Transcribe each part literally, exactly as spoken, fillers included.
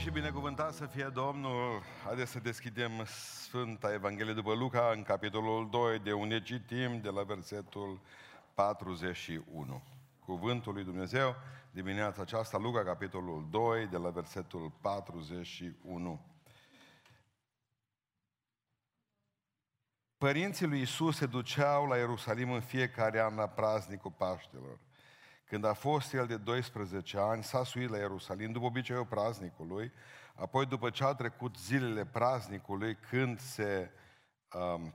Slăvit și binecuvântat să fie Domnul! Haideți să deschidem Sfânta Evanghelie după Luca, în capitolul doi, de unde citim de la versetul patruzeci și unu. Cuvântul lui Dumnezeu, dimineața aceasta, Luca, capitolul doi, de la versetul patruzeci și unu. Părinții lui Iisus se duceau la Ierusalim în fiecare an la praznicul Paștelor. Când a fost el de doisprezece ani, s-a suit la Ierusalim după obiceiul praznicului, apoi după ce a trecut zilele praznicului, când se,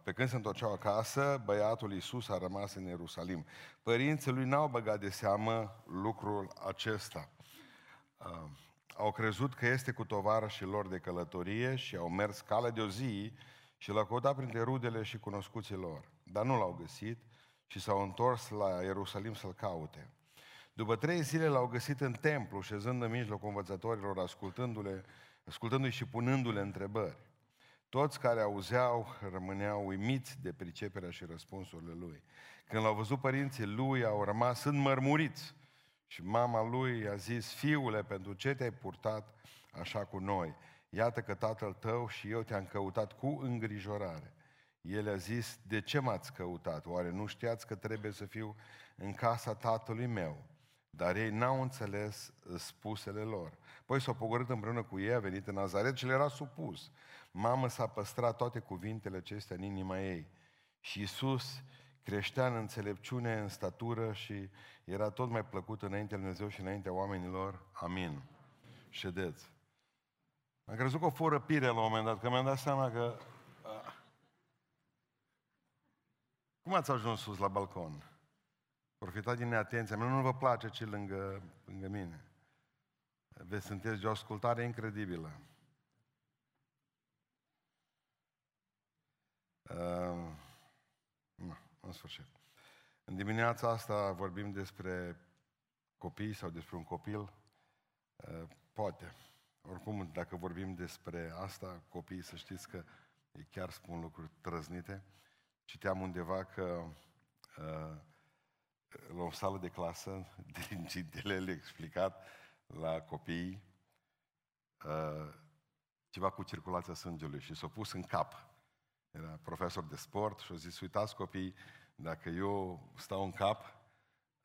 pe când se întorceau acasă, băiatul Iisus a rămas în Ierusalim. Părinții lui n-au băgat de seamă lucrul acesta. Au crezut că este cu tovarășii lor de călătorie și au mers calea de o zi și l-au căutat printre rudele și cunoscuții lor, dar nu l-au găsit și s-au întors la Ierusalim să-l caute. După trei zile l-au găsit în templu, șezând în mijlocul învățătorilor, ascultându-le, ascultându-i și punându-le întrebări. Toți care auzeau rămâneau uimiți de priceperea și răspunsurile lui. Când l-au văzut părinții lui, au rămas înmărmuriți și mama lui a zis: Fiule, pentru ce te-ai purtat așa cu noi? Iată că tatăl tău și eu te-am căutat cu îngrijorare. El a zis: De ce m-ați căutat? Oare nu știați că trebuie să fiu în casa tatălui meu? Dar ei n-au înțeles spusele lor. Păi s-au pogorât împreună cu ei, a venit în Nazaret și le era supus. Mama s-a păstrat toate cuvintele acestea în inima ei. Și Iisus creștea în înțelepciune, în statură și era tot mai plăcut înaintea lui Dumnezeu și înaintea oamenilor. Amin. Ședeți. Am crezut că o fură pire la un moment dat, că mi-am dat seama că... Cum ați ajuns sus la balcon? Profitați din neatenția mea, nu vă place ce lângă, lângă mine. Veți sunteți de o ascultare incredibilă. Uh, na, în sfârșit. În dimineața asta vorbim despre copii sau despre un copil. Uh, poate. Oricum, dacă vorbim despre asta, copiii, să știți că ei chiar spun lucruri trăznite. Citeam undeva că... Uh, la o sală de clasă, dirigintele le-a explicat la copii uh, ceva cu circulația sângelui și s-a pus în cap. Era profesor de sport și a zis: uitați copii, dacă eu stau în cap,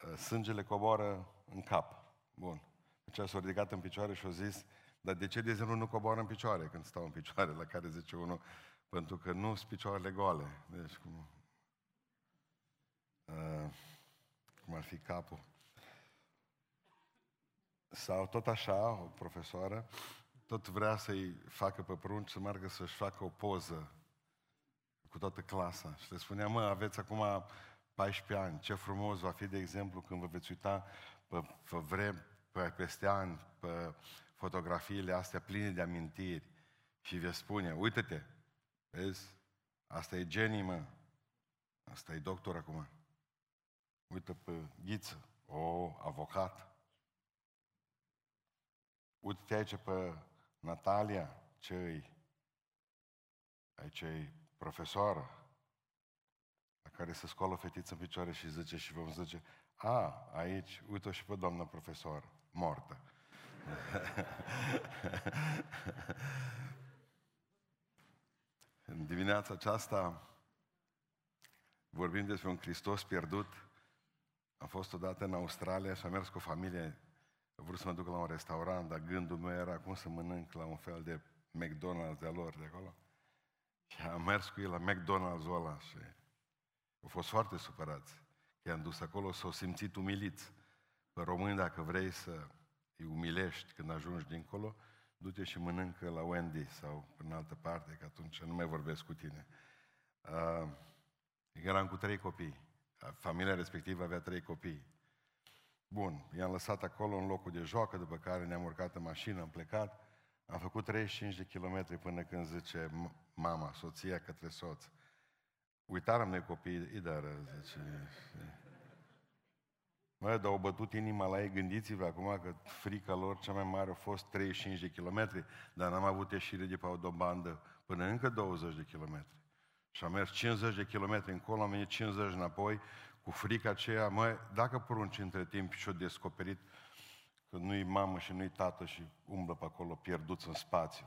uh, sângele coboară în cap. Bun. Deci s-a ridicat în picioare și a zis: dar de ce de exemplu nu coboară în picioare când stau în picioare? La care zice unul: pentru că nu sunt picioarele goale. Deci cum... Uh, cum ar fi capul. Sau tot așa, o profesoară, tot vrea să-i facă pe prunci să meargă să-și facă o poză cu toată clasa. Și le spunea: mă, aveți acum paisprezece ani, ce frumos va fi, de exemplu, când vă veți uita pe, pe vrem, pe, peste ani, pe fotografiile astea pline de amintiri și vă spune: uite-te, vezi, asta e genii, mă, asta e doctor acum. Uită pe Ghiță, o, avocat. Uită-te aici pe Natalia, ce-i, aici-i profesoară, la care se scoală fetiță în picioare și zice și vom zice: a, aici, uită și pe doamna profesoară, mortă. În dimineața aceasta vorbim despre un Hristos pierdut. Am fost odată în Australia și am mers cu o familie, a vrut să mă duc la un restaurant, dar gândul meu era cum să mănânc la un fel de McDonald's de-a lor de acolo. Și am mers cu ei la McDonald's-ul ăla și au fost foarte supărați. I-am dus acolo, s-au simțit umiliți. Pe români, dacă vrei să îi umilești când ajungi dincolo, du-te și mănâncă la Wendy sau în altă parte, că atunci nu mai vorbesc cu tine. Uh, eram cu trei copii. Familia respectivă avea trei copii. Bun, i-am lăsat acolo în locul de joacă, după care ne-am urcat în mașină, am plecat, am făcut treizeci și cinci de kilometri până când zice mama, soția către soț: uitam noi copiii, dar zice... Mă, dar au bătut inima la ei, gândiți-vă acum că frica lor cea mai mare a fost treizeci și cinci de kilometri, dar n-am avut ieșire de pe autobandă până încă douăzeci de kilometri. Și am mers cincizeci de kilometri încolo, am venit cincizeci înapoi, cu frica aceea, mă, dacă porunci între timp și-o descoperit Că nu-i mamă și nu-i tată și umblă pe acolo pierduți în spațiu.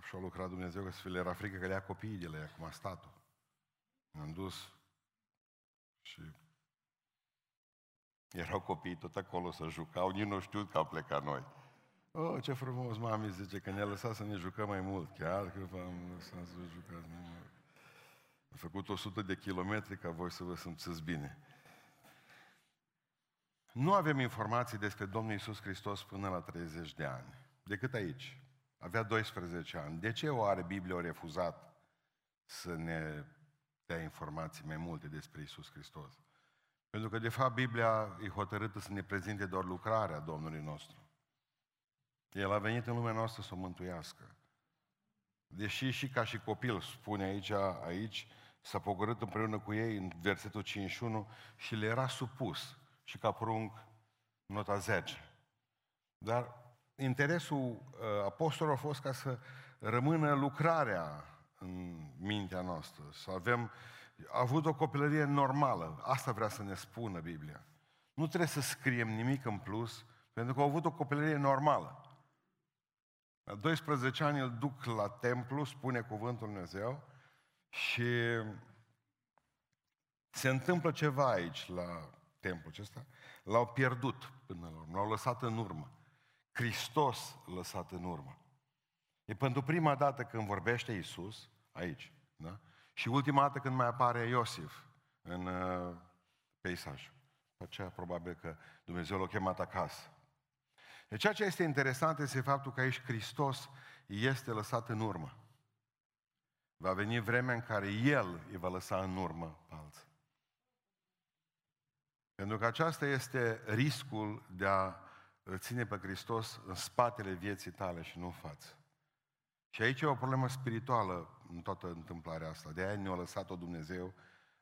Și-a lucrat Dumnezeu că să le era frică că le ia copiii de la ei acum, statul. M-am dus și erau copiii tot acolo să jucau, nici nu știu că au plecat noi. Oh, ce frumos, mami, zice, că ne-a lăsat să ne jucăm mai mult, chiar că v-am lăsat să jucați mai mult. Am făcut o sută de kilometri ca voi să vă simțiți bine. Nu avem informații despre Domnul Iisus Hristos până la treizeci de ani, decât aici. Avea doisprezece ani. De ce oare Biblia a refuzat să ne dea informații mai multe despre Iisus Hristos? Pentru că, de fapt, Biblia e hotărâtă să ne prezinte doar lucrarea Domnului nostru. El a venit în lumea noastră să o mântuiască. Deși și ca și copil, spune aici, aici s-a pogorât împreună cu ei în versetul cincizeci și unu și le era supus și ca prunc nota zece. Dar interesul apostolului a fost ca să rămână lucrarea în mintea noastră, să avem a avut o copilărie normală. Asta vrea să ne spună Biblia. Nu trebuie să scriem nimic în plus, pentru că au avut o copilărie normală. La doisprezece ani îl duc la templu, spune cuvântul Dumnezeu, și se întâmplă ceva aici, la templu acesta. L-au pierdut până la urmă, l-au lăsat în urmă. Hristos lăsat în urmă. E pentru prima dată când vorbește Iisus, aici, da? Și ultima dată când mai apare Iosif în uh, peisaj. Pe aceea probabil că Dumnezeu l-a chemat acasă. Deci ceea ce este interesant este faptul că aici Hristos este lăsat în urmă. Va veni vremea în care El îi va lăsa în urmă pe alții. Pentru că aceasta este riscul de a îl ține pe Hristos în spatele vieții tale și nu în față. Și aici e o problemă spirituală în toată întâmplarea asta. De aia ne-a lăsat-o Dumnezeu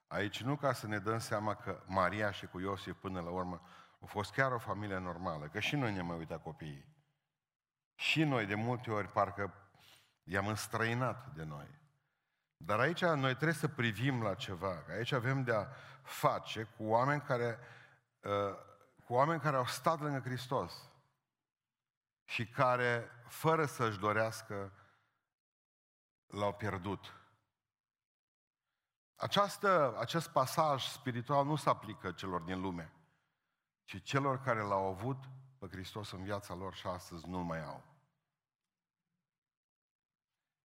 aici, nu ca să ne dăm seama că Maria și cu Iosif până la urmă au fost chiar o familie normală, că și noi ne-am uitat copiii. Și noi de multe ori parcă i-am înstrăinat de noi. Dar aici noi trebuie să privim la ceva, că aici avem de a face cu oameni care... Uh, cu oameni care au stat lângă Hristos și care, fără să-și dorească, l-au pierdut. Această, acest pasaj spiritual nu se aplică celor din lume, ci celor care l-au avut pe Hristos în viața lor și astăzi nu-l mai au.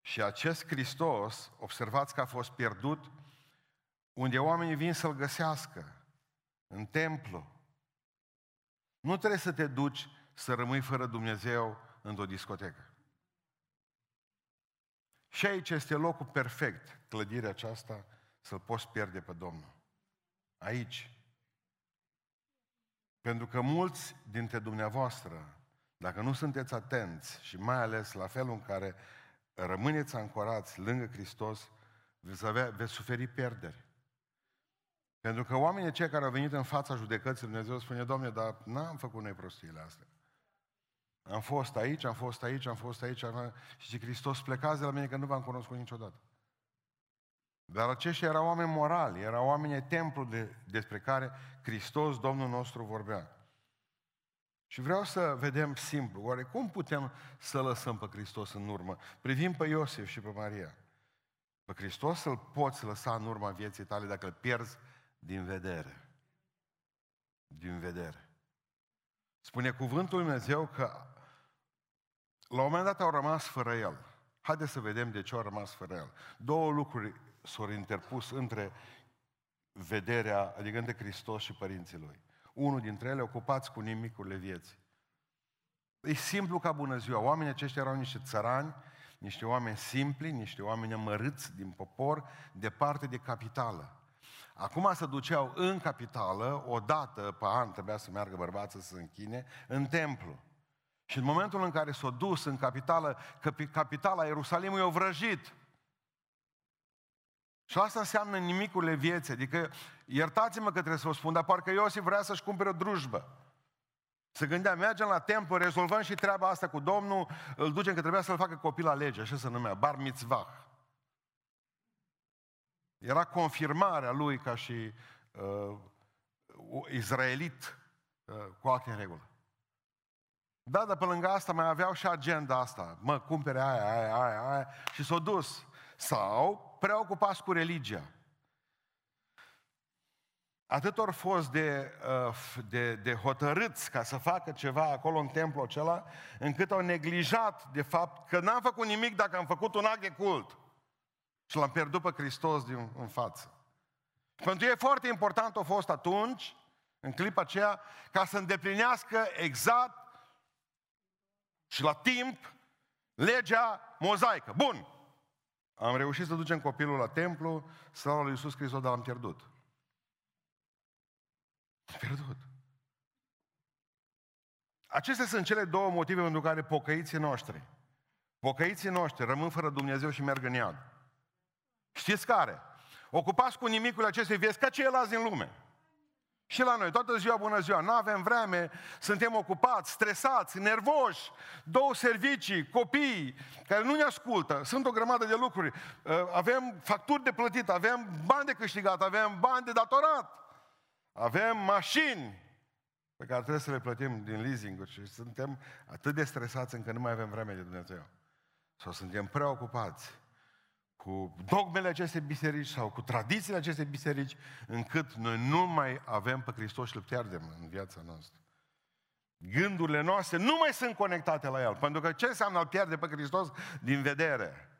Și acest Hristos, observați că a fost pierdut unde oamenii vin să-l găsească, în templu. Nu trebuie să te duci să rămâi fără Dumnezeu într-o discotecă. Și aici este locul perfect, clădirea aceasta, să-L poți pierde pe Domnul. Aici. Pentru că mulți dintre dumneavoastră, dacă nu sunteți atenți și mai ales la felul în care rămâneți ancorați lângă Hristos, veți avea, veți suferi pierderi. Pentru că oamenii cei care au venit în fața judecății Dumnezeu spune, Doamne, dar n-am făcut noi prostiile astea. Am fost aici, am fost aici, am fost aici, am... și zice, Hristos, plecați de la mine că nu v-am cunoscut niciodată. Dar aceștia erau oameni morali, erau oameni templu de, despre care Hristos, Domnul nostru, vorbea. Și vreau să vedem simplu, oare cum putem să lăsăm pe Hristos în urmă? Privim pe Iosif și pe Maria. Pe Hristos îl poți lăsa în urma vieții tale dacă îl pierzi din vedere. Din vedere. Spune cuvântul lui Dumnezeu că la un moment dat au rămas fără el. Haideți să vedem de ce au rămas fără el. Două lucruri s-au interpus între vederea, adică între Hristos și părinții lui. Unul dintre ele, ocupați cu nimicurile vieții. E simplu ca bună ziua. Oamenii aceștia erau niște țărani, niște oameni simpli, niște oameni amărâți din popor, departe de capitală. Acum se duceau în capitală, o dată pe an trebuia să meargă bărbații să se închine, în templu. Și în momentul în care s-a dus în capitală, că capitala Ierusalimului i-a vrăjit. Și asta înseamnă nimicurile vieții. Adică, iertați-mă că trebuie să vă spun, dar parcă Iosif vrea să-și cumpere o drujbă. Se gândea, mergem la templu, rezolvăm și treaba asta cu Domnul, îl ducem că trebuia să-l facă copil la lege, așa se numea, Bar Mitzvah. Era confirmarea lui ca și uh, izraelit, cu acte în regulă. Da, dar pe lângă asta mai aveau și agenda asta. Mă, cumpere aia, aia, aia, aia și s-o dus. Sau preocupați cu religia. Atât ori fost de, de, de hotărâți ca să facă ceva acolo în templul acela, încât au neglijat de fapt că n-am făcut nimic dacă am făcut un act de cult. Și l-am pierdut pe Hristos din, în față. Pentru ei foarte important a fost atunci, în clipa aceea, ca să îndeplinească exact și la timp legea mozaică. Bun! Am reușit să ducem copilul la templu, slavă lui Iisus Hristos, dar l-am pierdut. L-am pierdut. Acestea sunt cele două motive pentru care pocăiții noștri, pocăiții noștri rămân fără Dumnezeu și merg în iad. Știți care? Ocupați cu nimicul acestei vieți ca ceilalți din lume. Și la noi, toată ziua, bună ziua, nu avem vreme, suntem ocupați, stresați, nervoși, două servicii, copii care nu ne ascultă, sunt o grămadă de lucruri, avem facturi de plătit, avem bani de câștigat, avem bani de datorat, avem mașini pe care trebuie să le plătim din leasing și suntem atât de stresați încă nu mai avem vreme de Dumnezeu. Sau suntem preocupați cu dogmele acestei biserici sau cu tradițiile acestei biserici, încât noi nu mai avem pe Hristos și îl pierdem în viața noastră. Gândurile noastre nu mai sunt conectate la El, pentru că ce înseamnă a-L pierde pe Hristos din vedere?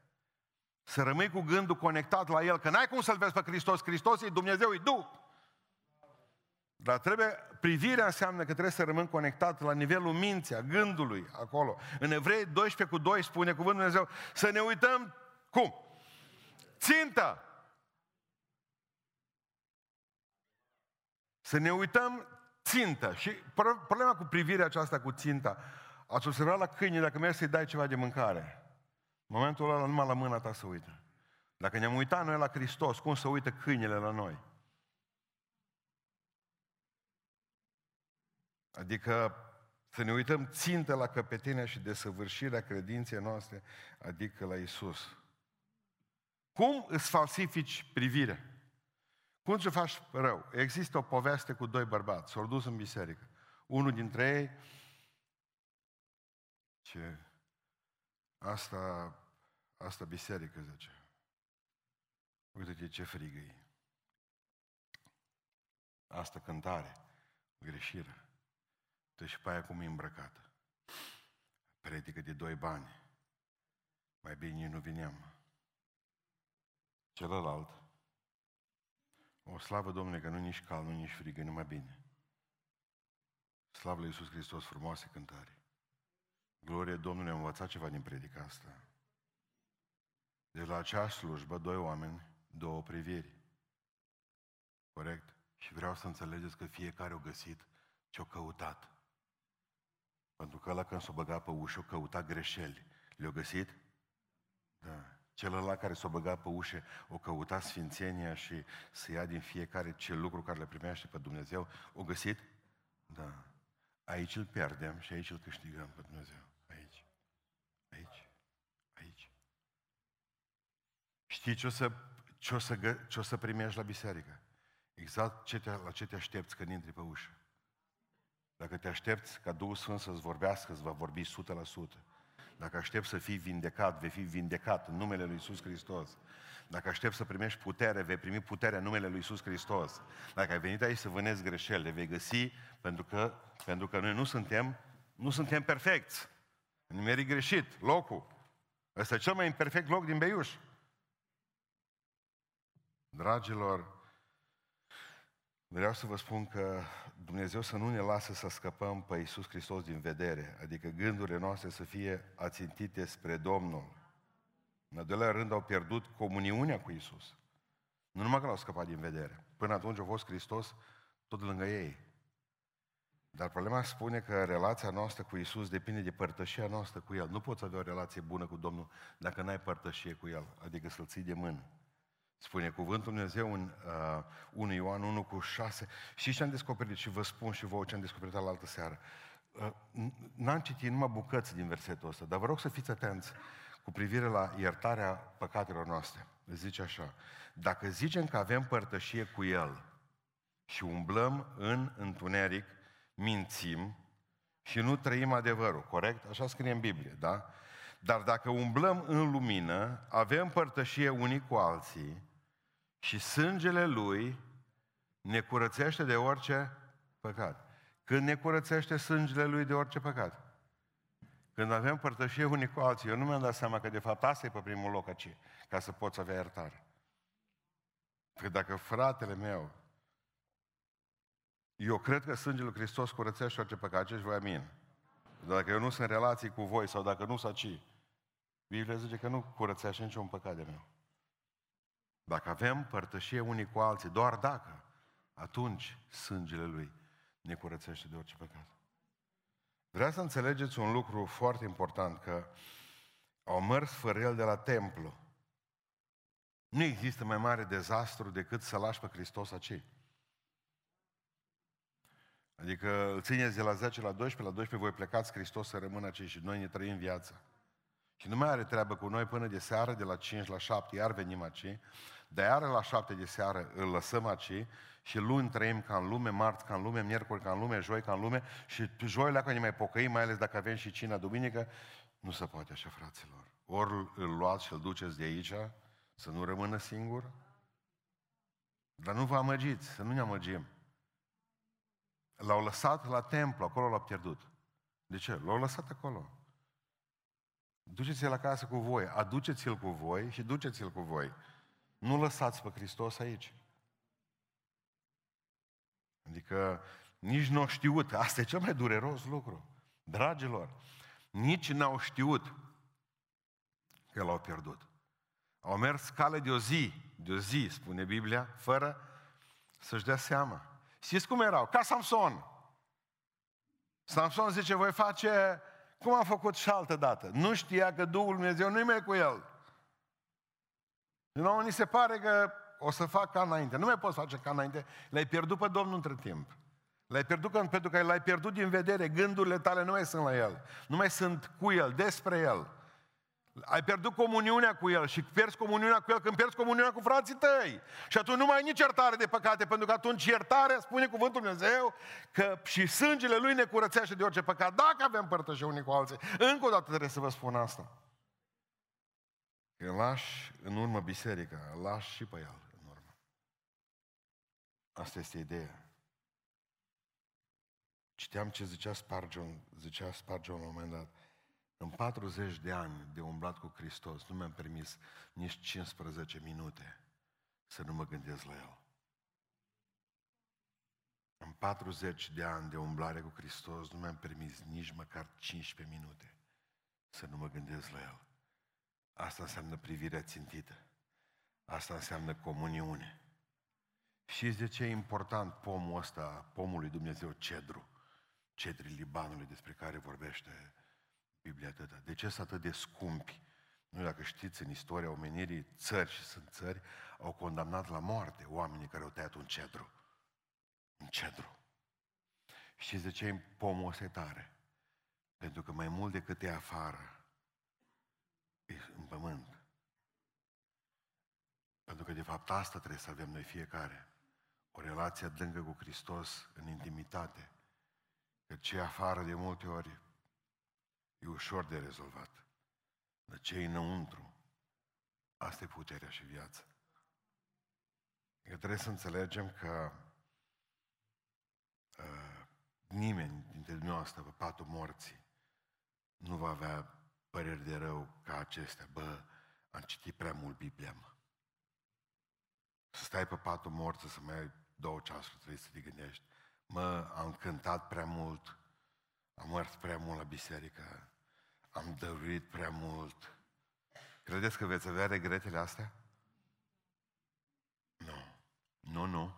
Să rămâi cu gândul conectat la El, că n-ai cum să-L vezi pe Hristos, Hristos e Dumnezeu, e Duh. Dar trebuie, privirea înseamnă că trebuie să rămân conectat la nivelul minții, a gândului, acolo. În Evrei doisprezece cu doi spune cuvântul Dumnezeu, să ne uităm cum? Țintă! Să ne uităm țintă. Și problema cu privirea aceasta cu ținta, ați observat la câine, dacă mergi să-i dai ceva de mâncare, în momentul ăla numai la mâna ta se uită. Dacă ne-am uitat noi la Hristos, cum se uită câinele la noi? Adică să ne uităm țintă la căpetenia și desăvârșirea credinței noastre, adică la Iisus. Cum îți falsifici privirea? Cum îți faci rău? Există o poveste cu doi bărbați, s-au dus în biserică. Unul dintre ei, ce? Asta, asta biserică, zice. Uite-te ce frigă e. Asta cântare, greșire. Uite și pe aia cum e îmbrăcată. Predică de doi bani. Mai bine nu vineam. Celălalt, o slavă Domnului că nu nici cal, nu nici frig, e numai bine. Slavă lui Iisus Hristos, frumoase cântare. Glorie Domnului, am învățat ceva din predica asta. Deci la acea slujbă, doi oameni, două priviri. Corect? Și vreau să înțelegeți că fiecare a găsit ce-o căutat. Pentru că ăla când s-o băga pe ușă, o căuta greșeli. Le-o găsit? Da. Celălalt care s-o băga pe ușă, o căuta sfințenia și să ia din fiecare ce lucru care le primește pe Dumnezeu, o găsit? Da. Aici îl pierdem și aici îl câștigăm pe Dumnezeu. Aici. Aici. Aici. Știi ce o să, ce o să, gă, ce o să primești la biserică? Exact ce te, la ce te aștepți când intri pe ușă. Dacă te aștepți ca Duhul Sfânt să-ți vorbească, îți va vorbi o sută la sută. Dacă aștept să fii vindecat, vei fi vindecat în numele Lui Iisus Hristos. Dacă aștept să primești putere, vei primi puterea în numele Lui Iisus Hristos. Dacă ai venit aici să vânezi greșeli, le vei găsi, pentru că, pentru că noi nu suntem, nu suntem perfecți. Nimerit greșit locul. Ăsta e cel mai imperfect loc din Beiuș. Dragilor, vreau să vă spun că Dumnezeu să nu ne lasă să scăpăm pe Iisus Hristos din vedere, adică gândurile noastre să fie ațintite spre Domnul. În al doilea rând au pierdut comuniunea cu Iisus. Nu numai că l-au scăpat din vedere. Până atunci a fost Hristos tot lângă ei. Dar problema spune că relația noastră cu Iisus depinde de părtășia noastră cu El. Nu poți avea o relație bună cu Domnul dacă n-ai părtășie cu El, adică să-L ții de mână. Spune cuvântul Dumnezeu în uh, unu Ioan unu cu șase. Și ce am descoperit? Și vă spun și vouă ce am descoperit alaltă seară. Uh, n-am citit numai bucăți din versetul ăsta, dar vă rog să fiți atenți cu privire la iertarea păcatelor noastre. Zice așa: dacă zicem că avem părtășie cu El și umblăm în întuneric, mințim și nu trăim adevărul, corect? Așa scrie în Biblie, da? Dar dacă umblăm în lumină, avem părtășie unii cu alții și sângele Lui ne curățește de orice păcat. Când ne curățește sângele Lui de orice păcat? Când avem părtășie unii cu alții. Eu nu mi-am dat seama că de fapt asta e pe primul loc aici, ca să poți avea iertare. Că dacă fratele meu, eu cred că sângele lui Hristos curățește orice păcat, și voi amin. Dar dacă eu nu sunt în relații cu voi sau dacă nu sunt aici, Biblia zice că nu curățește niciun păcat de meu. Dacă avem părtășie unii cu alții, doar dacă, atunci sângele Lui ne curățește de orice păcat. Vreau să înțelegeți un lucru foarte important, că au mers fără El de la templu. Nu există mai mare dezastru decât să lași pe Hristos aici. Adică îl țineți de la zece la doisprezece, la doisprezece voi plecați, Hristos să rămână aici și noi ne trăim viața. Și nu mai are treabă cu noi până de seară, de la cinci la șapte, iar venim aici, de iară la șapte de seară îl lăsăm aici și luni trăim ca în lume, marți ca în lume, miercuri ca în lume, joi ca în lume și joi la care ne mai pocăim, mai ales dacă avem și cina duminică, nu se poate așa, fraților. Ori îl luați și îl duceți de aici, să nu rămână singur, dar nu vă amăgiți, să nu ne amăgim. L-au lăsat la templu, acolo l-au pierdut. De ce? L-au lăsat acolo. Duceți-l acasă cu voi, aduceți-l cu voi și duceți-l cu voi. Nu lăsați pe Hristos aici. Adică nici n-au știut, asta e cel mai dureros lucru. Dragilor, nici n-au știut că l-au pierdut. Au mers cale de o zi, de o zi, spune Biblia, fără să-și dea seama. Știți cum erau? Ca Samson. Samson zice, voi face cum am făcut și altă dată. Nu știa că Duhul Dumnezeu nu-i mai cu el. Nu, ni se pare că o să fac ca înainte. Nu mai poți face ca înainte. L-ai pierdut pe Domnul între timp. L-ai pierdut pentru că l-ai pierdut din vedere. Gândurile tale nu mai sunt la el. Nu mai sunt cu el, despre el. Ai pierdut comuniunea cu el și pierzi comuniunea cu el când pierzi comuniunea cu frații tăi. Și atunci nu mai ai nici iertare de păcate, pentru că atunci iertarea, spune cuvântul Dumnezeu, că și sângele Lui ne curățește de orice păcat, dacă avem părtășie unii cu alții. Încă o dată trebuie să vă spun asta. Că lași în urmă biserica, lași și pe el în urmă. Asta este ideea. Citeam ce zicea Spurgeon, zicea Spurgeon la un moment dat. În patruzeci de ani de umblat cu Hristos, nu mi-am permis nici cincisprezece minute să nu mă gândesc la El. În patruzeci de ani de umblare cu Hristos, nu mi-am permis nici măcar cincisprezece minute să nu mă gândesc la El. Asta înseamnă privirea țintită. Asta înseamnă comuniune. Știți de ce e important pomul ăsta, pomul lui Dumnezeu, cedru? Cedrii Libanului despre care vorbește Biblia atâta. De ce sunt atât de scumpi? Nu, dacă știți, în istoria omenirii, țări și sunt țări, au condamnat la moarte oamenii care au tăiat un cedru. Un cedru. Știți de ce pomul ăsta e tare? Pentru că mai mult decât e afară, e în pământ. Pentru că de fapt asta trebuie să avem noi fiecare. O relație adâncă cu Hristos în intimitate. Că ce e afară de multe ori e ușor de rezolvat. Dar ce e înăuntru, asta e puterea și viața. Eu trebuie să înțelegem că uh, nimeni dintre dumneavoastră pe patul morții nu va avea păreri de rău ca acestea. Bă, am citit prea mult Biblia, mă. Să stai pe patul morții, să mai ai două ceasuri, trebuie să te gândești. Mă, am cântat prea mult, am mers prea mult la biserică, am dăruit prea mult. Credeți că veți avea regretele astea? Nu. Nu, nu.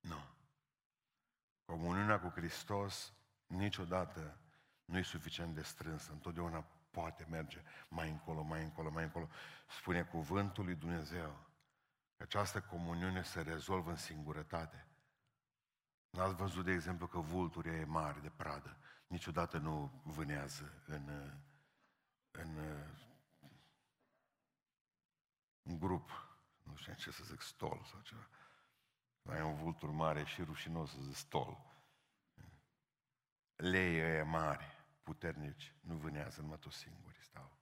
Nu. Comuniunea cu Hristos niciodată nu e suficient de strânsă. Întotdeauna poate merge mai încolo, mai încolo, mai încolo. Spune cuvântul lui Dumnezeu că această comuniune se rezolvă în singurătate. N-ați văzut, de exemplu, că vulturii e mari de pradă niciodată nu vânează în, în, în grup. Nu știu ce să zic, stol sau ceva. Mai e un vultur mare și rușinos să zic stol. leii ăia mari, puternici, nu vânează, numai toți singuri stau.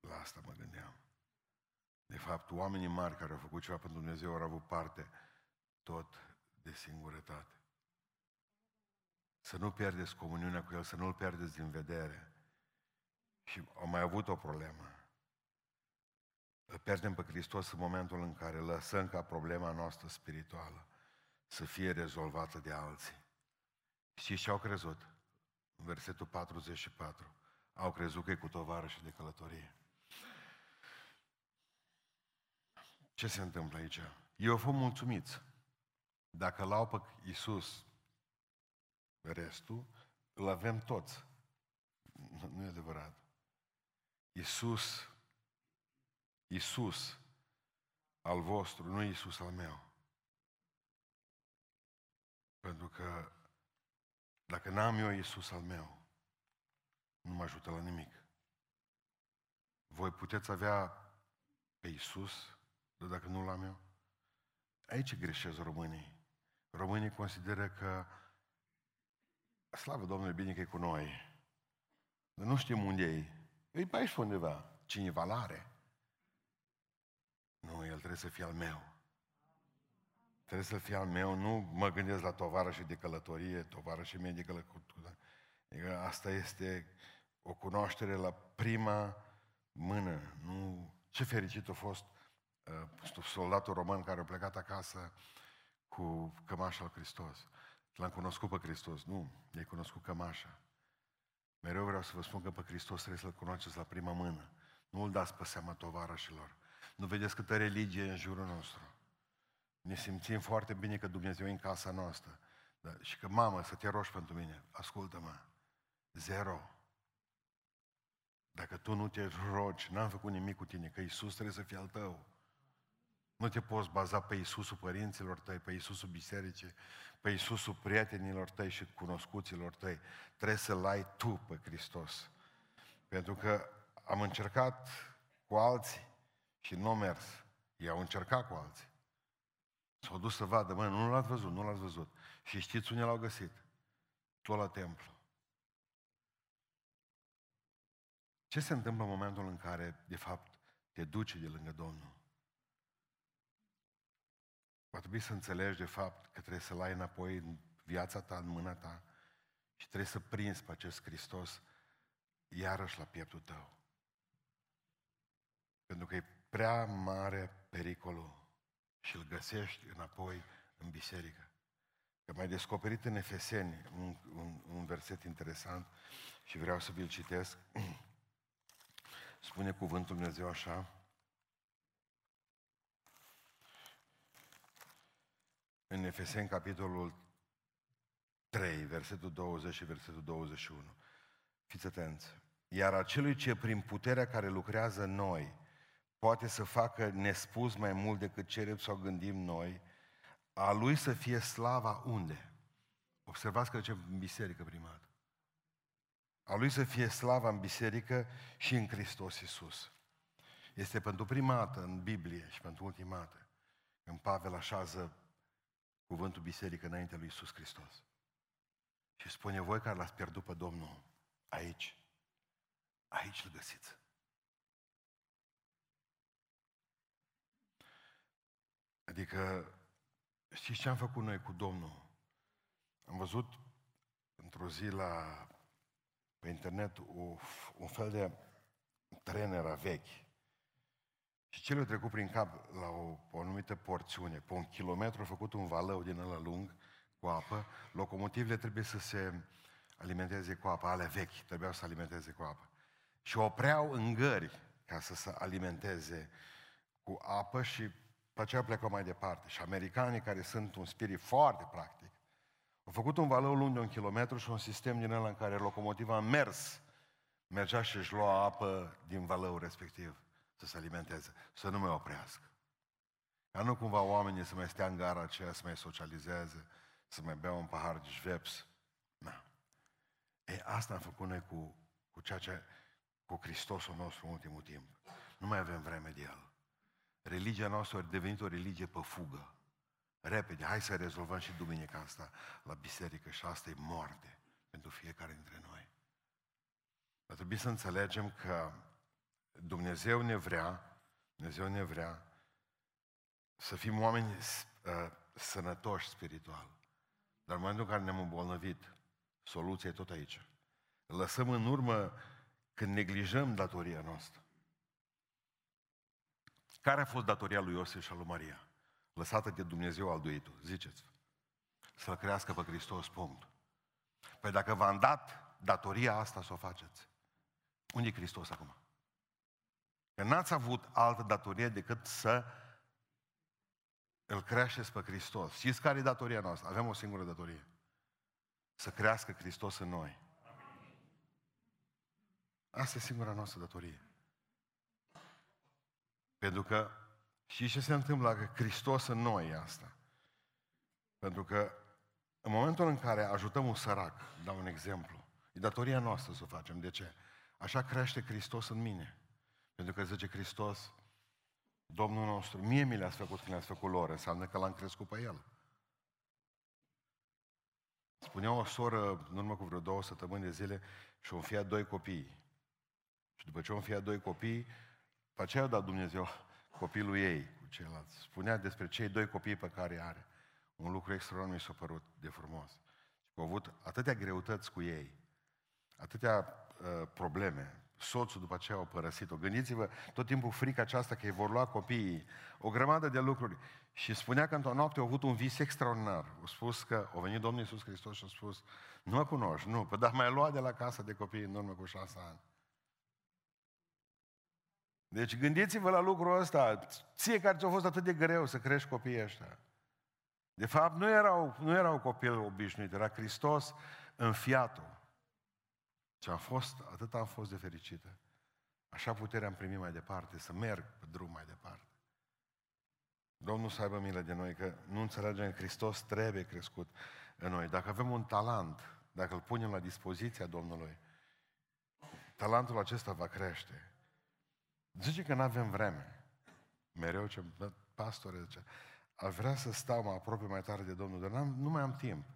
La asta mă gândeam. De fapt, oamenii mari care au făcut ceva pentru Dumnezeu au avut parte tot de singurătate. Să nu pierdeți comuniunea cu El, să nu-L pierdeți din vedere. Și au mai avut o problemă. Îl pierdem pe Hristos în momentul în care lăsăm ca problema noastră spirituală să fie rezolvată de alții. Știți ce au crezut? În versetul patruzeci și patru. Au crezut că e cu tovarășii de călătorie. Ce se întâmplă aici? Ei au fost mulțumiți. Dacă l-au pe Iisus, restul, îl avem toți. Nu e adevărat. Iisus, Iisus al vostru, nu Iisus al meu. Pentru că dacă n-am eu Iisus al meu, nu mă ajută la nimic. Voi puteți avea pe Iisus, dar dacă nu l-am eu? Aici greșesc românii. Românii consideră că slavă Domnului, bine că e cu noi. Dar nu știm unde e. E pe aici undeva. Cineva l-are. Nu, el trebuie să fie al meu. Trebuie să fie al meu. Nu mă gândesc la tovarășii de călătorie, tovarășii mei de călătorie. Adică asta este o cunoaștere la prima mână. Nu... Ce fericit a fost uh, soldatul roman care a plecat acasă cu cămașa lui Hristos. L-am cunoscut pe Hristos. Nu, i-ai cunoscut cămașa. Mereu vreau să vă spun că pe Hristos trebuie să-L cunoașteți la prima mână. Nu îl dați pe seama tovarășilor. Nu vedeți câtă religie e în jurul nostru. Ne simțim foarte bine că Dumnezeu e în casa noastră. Da, și că, mamă, să te rogi pentru mine. Ascultă-mă. Zero. Dacă tu nu te rogi, n-am făcut nimic cu tine, că Iisus trebuie să fie al tău. Nu te poți baza pe Iisusul părinților tăi, pe Iisusul bisericii, pe Iisusul prietenilor tăi și cunoscuților tăi. Trebuie să-L ai tu pe Hristos. Pentru că am încercat cu alții și nu au mers. Ei au încercat cu alții. S-au dus să vadă, mă, nu l-ați văzut, nu l-ați văzut. Și știți unde l-au găsit? Tot la templu. Ce se întâmplă în momentul în care, de fapt, te duci de lângă Domnul? Va trebui să înțelegi, de fapt, că trebuie să-L ai înapoi în viața ta, în mâna ta și trebuie să prinzi pe acest Hristos iarăși la pieptul tău. Pentru că e prea mare pericolul și îl găsești înapoi în biserică. Că mai descoperit în Efeseni un, un, un verset interesant și vreau să vi-l citesc. Spune cuvântul Dumnezeu așa. În Efeseni, capitolul trei, versetul douăzeci și versetul douăzeci și unu. Fiți atenți. Iar acelui ce prin puterea care lucrează în noi poate să facă nespus mai mult decât cerem sau gândim noi, a Lui să fie slava unde? Observați că zicem în biserică primat. A Lui să fie slava în biserică și în Hristos Iisus. Este pentru prima dată în Biblie și pentru ultima dată când Pavel așează cuvântul biserică înaintea lui Iisus Hristos. Și spune, voi care l-ați pierdut pe Domnul, aici, aici îl găsiți. Adică, știți ce am făcut noi cu Domnul? Am văzut într-o zi la, pe internet o, un fel de trenera vechi. Și ce le-a trecut prin cap la o, o anumită porțiune, pe un kilometru a făcut un valău din ăla lung cu apă, locomotivele trebuie să se alimenteze cu apă, alea vechi trebuiau să alimenteze cu apă. Și opreau în gări ca să se alimenteze cu apă și pe aceea plecau mai departe. Și americanii, care sunt un spirit foarte practic, au făcut un valău lung de un kilometru și un sistem din ăla în care locomotiva a mers, mergea și își lua apă din valăul respectiv să se alimenteze, să nu mai oprească. Ca nu cumva oamenii să mai stea în gara aceea, să mai socializeze, să mai bea un pahar de șveps. Na. E, asta am făcut noi cu, cu ceea ce, cu Hristosul nostru în ultimul timp. Nu mai avem vreme de El. Religia noastră a devenit o religie pe fugă. repede, hai să rezolvăm și duminica asta la biserică, și asta e moarte pentru fiecare dintre noi. Dar trebuie să înțelegem că Dumnezeu ne vrea, Dumnezeu ne vrea să fim oameni uh, sănătoși spiritual. Dar în momentul în care ne-am îmbolnăvit, soluția e tot aici. Lăsăm în urmă când neglijăm datoria noastră. Care a fost datoria lui Iosif și a lui Maria? Lăsată de Dumnezeu alduitul, ziceți. Să-L crească pe Hristos, punct. Păi dacă v-am dat datoria asta să o faceți, unde e Hristos acum? Că n-ați avut altă datorie decât să Îl creașteți pe Hristos. Știți care e datoria noastră? Avem o singură datorie. Să crească Hristos în noi. Asta e singura noastră datorie. Pentru că și ce se întâmplă că Hristos în noi e asta. Pentru că în momentul în care ajutăm un sărac, dau un exemplu, e datoria noastră să o facem. De ce? Așa crește Hristos în mine. Pentru că zice Hristos, Domnul nostru, mie mi le-ați făcut când le-ați făcut lor, înseamnă că l-am crescut pe el. Spunea o soră, în urmă cu vreo două săptămâni de zile, și o înfiat doi copii. Și după ce o înfiat doi copii, pe aceea i-a dat Dumnezeu copilul ei cu ceilalți. Spunea despre cei doi copii pe care are. Un lucru extraordinar mi s-a părut de frumos. Că au avut atâtea greutăți cu ei, atâtea uh, probleme. Soțul după aceea au părăsit-o. Gândiți-vă tot timpul frica aceasta că îi vor lua copiii, o grămadă de lucruri. Și spunea că într-o noapte au avut un vis extraordinar. Au spus că a venit Domnul Iisus Hristos și a spus, nu mă cunoști, nu, păi dar m-ai luat de la casa de copii în urmă cu șase ani. Deci gândiți-vă la lucrul ăsta, ție care ți-a fost atât de greu să crești copiii ăștia. De fapt, nu erau, nu erau copil obișnuit, era Hristos înfiatul. Și am fost, atât am fost de fericită. Așa puterea am primit mai departe, să merg pe drum mai departe. Domnul să aibă milă de noi, că nu înțelegem că Hristos trebuie crescut în noi. Dacă avem un talent, dacă îl punem la dispoziția Domnului, talentul acesta va crește. Zice că nu avem vreme. Mereu ce pastore zice, aș vrea să stau, mă apropie mai tare de Domnul, dar nu mai am timp.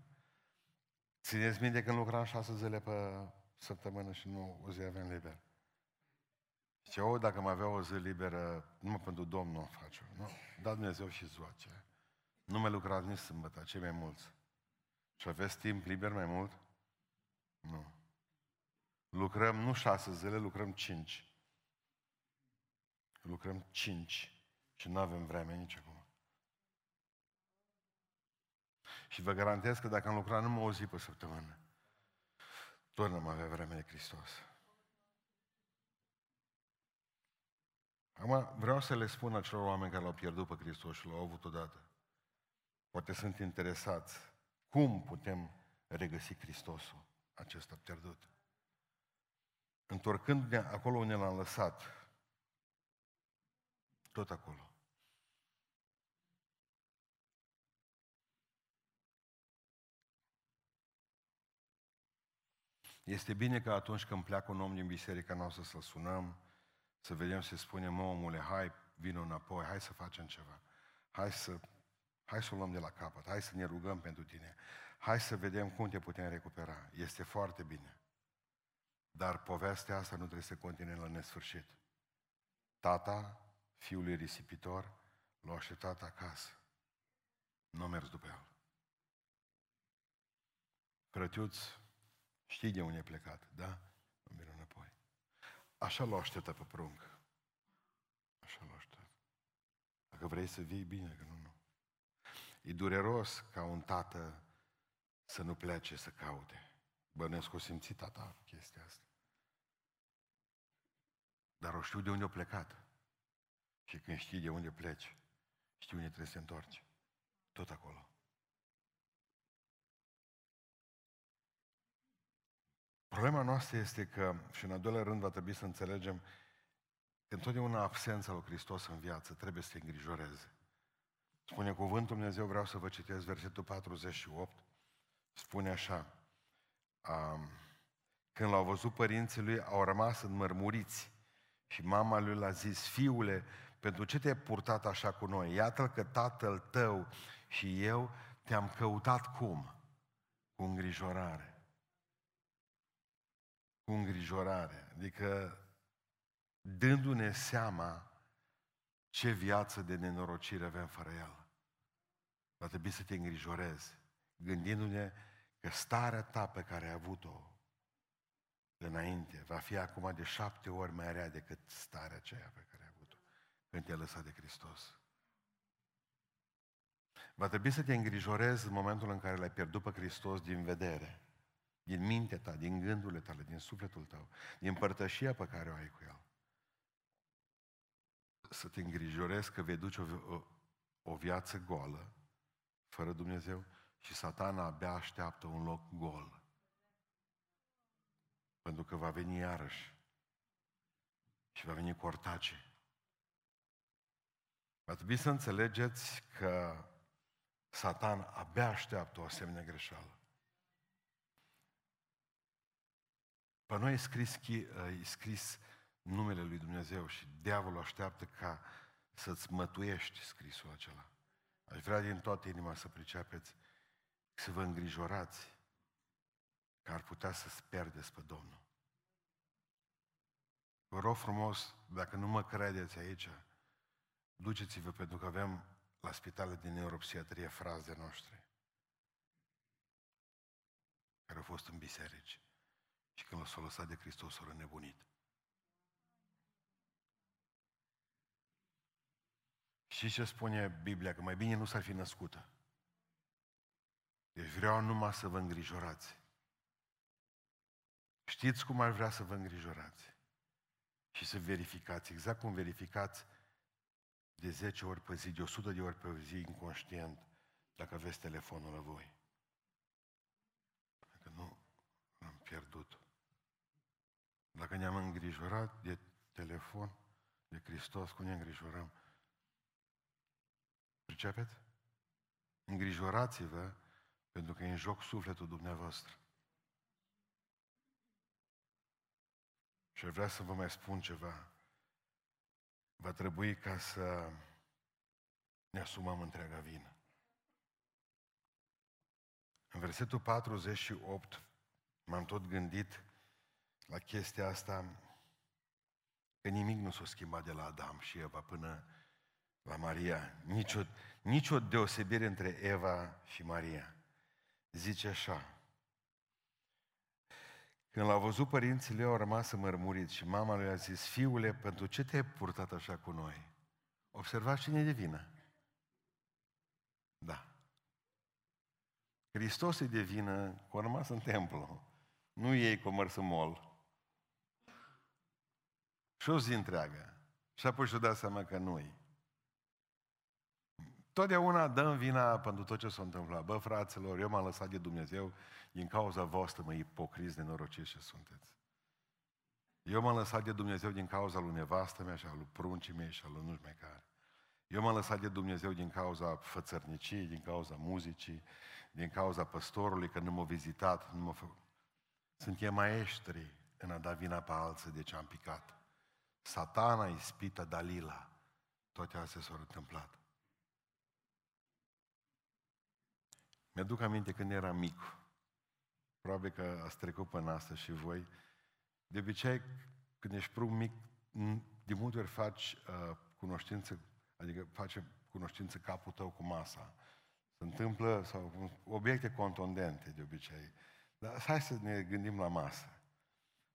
Țineți minte când lucram șase zile pe săptămână și nu o zi aveam liber. Zice, o, dacă mai avea o zi liberă, numai pentru Domnul o face. Nu? Da, Dumnezeu și zoace. Nu mai lucrați nici sâmbătă, cei mai mulți. Și aveți timp liber mai mult? Nu. Lucrăm nu șase zile, lucrăm cinci. Lucrăm cinci și nu avem vreme nici acum. Și vă garantez că dacă am lucrat numai o zi pe săptămână, tot n-am avea vreme de Hristos. Acum vreau să le spun acelor oameni care l-au pierdut pe Hristos și l-au avut odată. Poate sunt interesați. Cum putem regăsi Hristosul acesta pierdut? Întorcându-ne acolo unde l-am lăsat. Tot acolo. Este bine că atunci când pleacă un om din biserica noastră să-l sunăm, să vedem, să spunem, mă, omule, hai, vină înapoi, hai să facem ceva. Hai să, hai să o luăm de la capăt, hai să ne rugăm pentru tine. Hai să vedem cum te putem recupera. Este foarte bine. Dar povestea asta nu trebuie să continue la nesfârșit. Tata fiului risipitor l-a așteptat acasă. Nu a mers după el. Crătiuț, știi de unde e plecat, da? Îmi vine înapoi. Așa l-a așteptat pe prunc. Așa l-a așteptat. Dacă vrei să vii, bine, că nu, nu. E dureros ca un tată să nu plece să caute. Bănuiesc o simțit tata chestia asta. Dar o știu de unde a plecat. Și când știi de unde pleci, știi unde trebuie să te întorci. Tot acolo. Problema noastră este că, și în al doilea rând va trebui să înțelegem, că întotdeauna absența lui Hristos în viață trebuie să te îngrijoreze. Spune cuvântul Dumnezeu, vreau să vă citesc versetul patruzeci și opt, spune așa, când l-au văzut părinții lui, au rămas înmărmuriți și mama lui l-a zis, fiule, Pentru ce te-ai purtat așa cu noi? Iată-l că tatăl tău și eu te-am căutat cum? Cu îngrijorare. Cu îngrijorare. Adică dându-ne seama ce viață de nenorocire avem fără el. Va trebui să te îngrijorezi, gândindu-ne că starea ta pe care ai avut-o înainte va fi acum de șapte ori mai rea decât starea aceea pe care ai avut-o când te-ai lăsat de Hristos. Va trebui să te îngrijorezi în momentul în care l-ai pierdut pe Hristos din vedere, din mintea ta, din gândurile tale, din sufletul tău, din părtășia pe care o ai cu el. Să te îngrijorezi că vei duce o, o, o viață goală, fără Dumnezeu, și Satana abia așteaptă un loc gol. Pentru că va veni iarăși și va veni cu ortace. Va trebui să înțelegeți că Satan abia așteaptă o asemenea greșeală. Pe noi e scris, e scris numele lui Dumnezeu și diavolul așteaptă ca să-ți mătuiești scrisul acela. Aș vrea din toată inima să pricepeți, să vă îngrijorați că ar putea să-ți pierdeți pe Domnul. Vă rog frumos, dacă nu mă credeți aici, duceți-vă, pentru că avem la spitalul din neuropsiatrie frați de noștri care au fost în biserici și când s-au lăsat de Hristos s-au înnebunit. Știți ce spune Biblia? Că mai bine nu s-ar fi născută. Deci vreau numai să vă îngrijorați. Știți cum ar vrea să vă îngrijorați și să verificați, exact cum verificați de zece ori pe zi, de o sută de ori pe zi, inconștient, dacă aveți telefonul la voi. Dacă nu, l-am pierdut. Dacă ne-am îngrijorat de telefon, de Hristos, cum ne îngrijorăm? Pricepeți? Îngrijorați-vă, pentru că e în joc sufletul dumneavoastră. Și vreau să vă mai spun ceva. Va trebui ca să ne asumăm întreaga vină. În versetul patruzeci și opt m-am tot gândit la chestia asta, că nimic nu s-a schimbat de la Adam și Eva până la Maria. Nici o, nici o deosebire între Eva și Maria. Zice așa: când l-au văzut, părinții lui au rămas înmărmuriți și mama lui a zis: fiule, pentru ce te-ai purtat așa cu noi? Observați cine e de vină. Da. Hristos e de vină că a rămas în templu. Nu ei că a mers în mall. Și o zi întreagă. Și apoi și-o dat seama că nu-i. Totdeauna dăm vina pentru tot ce s-a întâmplat. Bă, fraților, eu m-am lăsat de Dumnezeu din cauza voastră, mă, ipocriți nenorociți ce sunteți. Eu m-am lăsat de Dumnezeu din cauza lui nevastă mea și a lui pruncii mei și a lui nu știu mai care. Eu m-am lăsat de Dumnezeu din cauza fățărniciei, din cauza muzicii, din cauza păstorului, că nu m-a vizitat, nu m-a făcut. Suntem maestri în a da vina pe alții de ce am picat. Satana, ispita, Dalila, toate astea s-au întâmplat. Mi-aduc aminte când eram mic, probabil că ați trecut până asta și voi, de obicei când ești prun mic, de multe ori faci uh, cunoștință, adică face cunoștință capul tău cu masa. Se întâmplă sau obiecte contundente de obicei, dar hai să ne gândim la masă.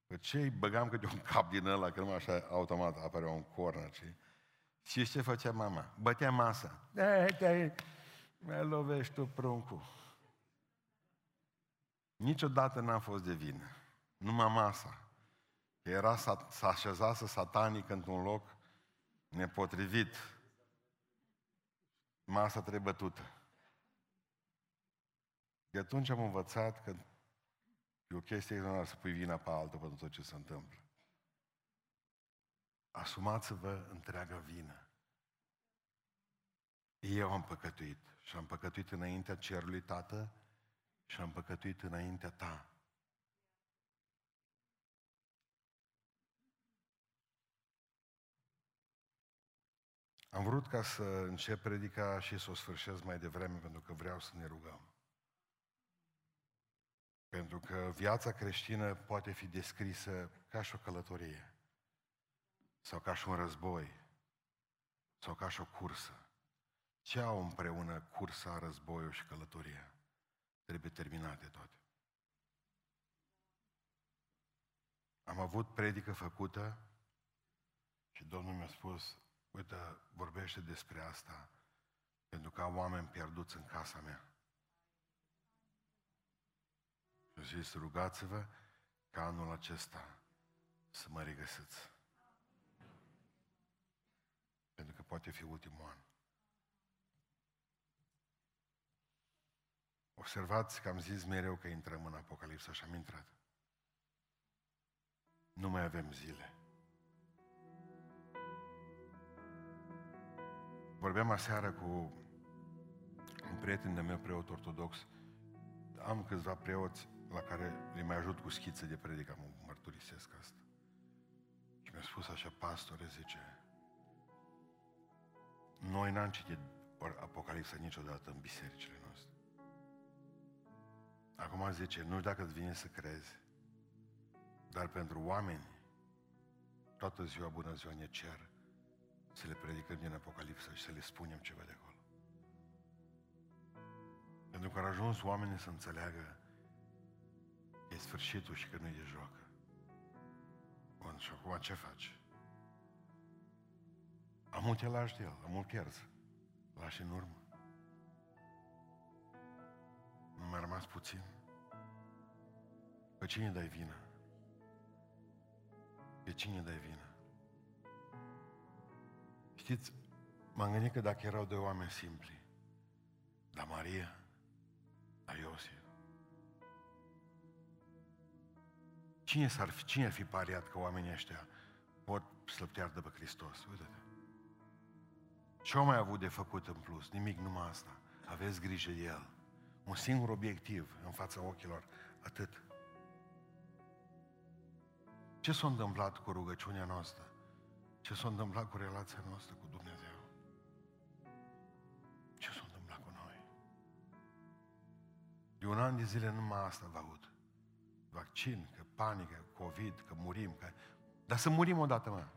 Că ce băgam câte un cap din ăla, că numai așa automat apărea un corn. Și ce făcea mama? Bătea masa. Mai lovești tu pruncul. Niciodată n-am fost de vină. Numai masa. Era, s-a așezasă satanic într-un loc nepotrivit. Masa trebuie bătută. De atunci am învățat că e o chestie că nu să pui vina pe altul pentru tot ce se întâmplă. Asumați-vă întreaga vină. Eu am păcătuit și am păcătuit înaintea cerului Tată și am păcătuit înaintea ta. Am vrut ca să încep predica și să o sfârșesc mai devreme, pentru că vreau să ne rugăm. Pentru că viața creștină poate fi descrisă ca și o călătorie, sau ca și un război, sau ca și o cursă. Ce au împreună cursa, războiul și călătoria? Trebuie terminate toate. Am avut predică făcută și Domnul mi-a spus: uite, vorbește despre asta, pentru că au oameni pierduți în casa mea. Și a zis: rugați-vă ca anul acesta să mă regăsiți. Pentru că poate fi ultimul an. Observați că am zis mereu că intrăm în Apocalipsa și am intrat. Nu mai avem zile. Vorbeam aseară cu un prieten de meu, preot ortodox. Am câțiva preoți la care le mai ajut cu schițe de predică, mă mărturisesc asta. Și mi-a spus așa: pastore, zice, noi n-am citit Apocalipsa niciodată în bisericile noastre. Acum, zice, nu știu dacă îți vine să crezi, dar pentru oameni toată ziua bună ziua ne cer să le predicăm din Apocalipsa și să le spunem ceva de acolo. Pentru că au ajuns oamenii să înțeleagă că e sfârșitul și că nu-i de joacă. Bun, și acum ce faci? Amul te lași de el, amul pierzi, lași în urmă. Nu mai a rămas puțin? Pe cine dai vina? Pe cine dai vina? Știți, m-am gândit că dacă erau doi oameni simpli, la Maria, la Iosif, cine s-ar fi, cine ar fi pariat că oamenii ăștia pot să-L piardă pe Hristos? Uite-te. Ce-au mai avut de făcut în plus? Nimic, numai asta. Aveți grijă de El. Un singur obiectiv în fața ochilor. Atât. Ce s-a întâmplat cu rugăciunea noastră? Ce s-a întâmplat cu relația noastră cu Dumnezeu? Ce s-a întâmplat cu noi? De un an de zile numai asta vă aud. Vaccin, că panică, COVID, că murim, că... Dar să murim odată, mă!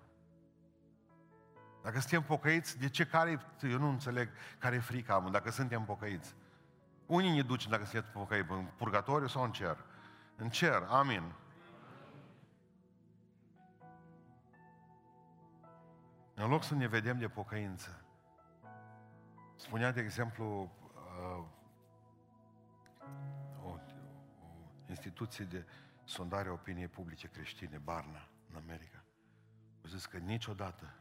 Dacă suntem pocăiți, de ce care... Eu nu înțeleg care e frica amul, dacă suntem pocăiți. Unii ne ducem dacă suntem pocăiți, în purgatoriu sau în cer? În cer, amin! În loc să ne vedem de pocăință. Spunea, de exemplu, uh, o, o instituție de sondare a opiniei publice creștine, Barna, în America. A zis că niciodată,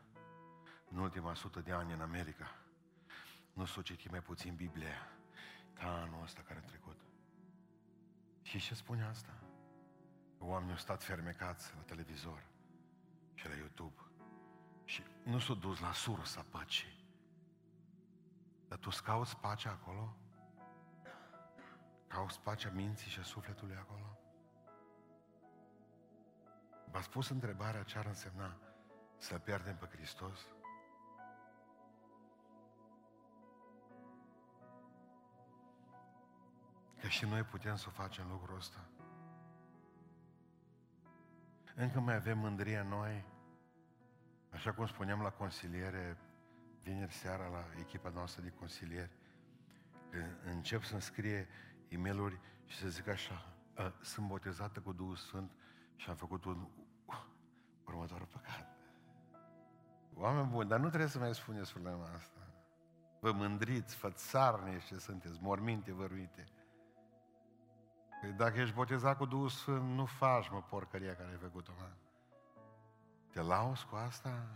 în ultima sută de ani în America, nu s-o citit mai puțin Biblia ca anul ăsta care a trecut. Și ce spune asta? Oamenii au stat fermecați la televizor și la YouTube. Și nu s-o dus la sursa păcii. Dar tu cauți pacea acolo? Cauți pacea minții și a sufletului acolo? V-ați pus întrebarea ce ar însemna să pierdem pe Hristos? Că și noi putem să o facem lucrul ăsta. Încă mai avem mândria noi. Așa cum spuneam la consiliere, vineri seara, la echipa noastră de consilieri, încep să-mi scrie e-mail-uri și să zic așa: sunt botezată cu Duhul Sfânt și am făcut un următor păcat. Oameni buni, dar nu trebuie să mai spuneți problema asta. Vă mândriți, fățarnici ce sunteți, morminte, vărmite. Că dacă ești botezat cu Duhul Sfânt, nu faci, mă, porcăria care ai făcut-o, mă. Te lauzi cu asta?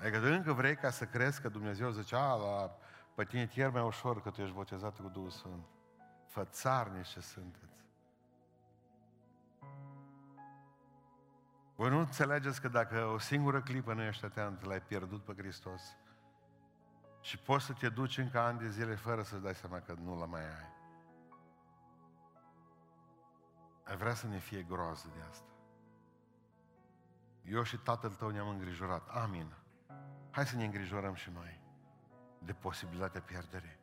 Adică încă vrei ca să crezi că Dumnezeu zicea: la pe tine te iert mai ușor că tu ești botezat cu Duhul Sfânt. Fățarnici ce sunteți! Voi nu înțelegeți că dacă o singură clipă nu ești atent, l-ai pierdut pe Hristos și poți să te duci încă ani de zile fără să-ți dai seama că nu l-mai ai. Ai vrea să ne fie groază de asta. Eu și tatăl tău ne-am îngrijorat. Amin. Hai să ne îngrijorăm și noi de posibilitatea pierderii.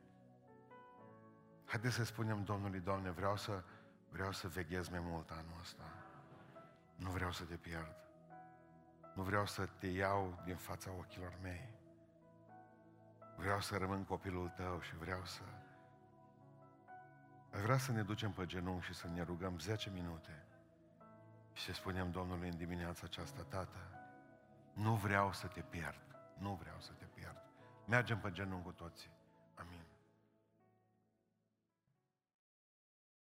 Haideți să spunem Domnului: Doamne, vreau să, vreau să veghez mai mult anul ăsta. Nu vreau să te pierd. Nu vreau să te iau din fața ochilor mei. Vreau să rămân copilul tău și vreau să... Vreau să ne ducem pe genunchi și să ne rugăm zece minute și să spunem Domnului în dimineața aceasta: Tată, nu vreau să te pierd. Nu vreau să te pierd. Mergem pe genunchi cu toții. Amin.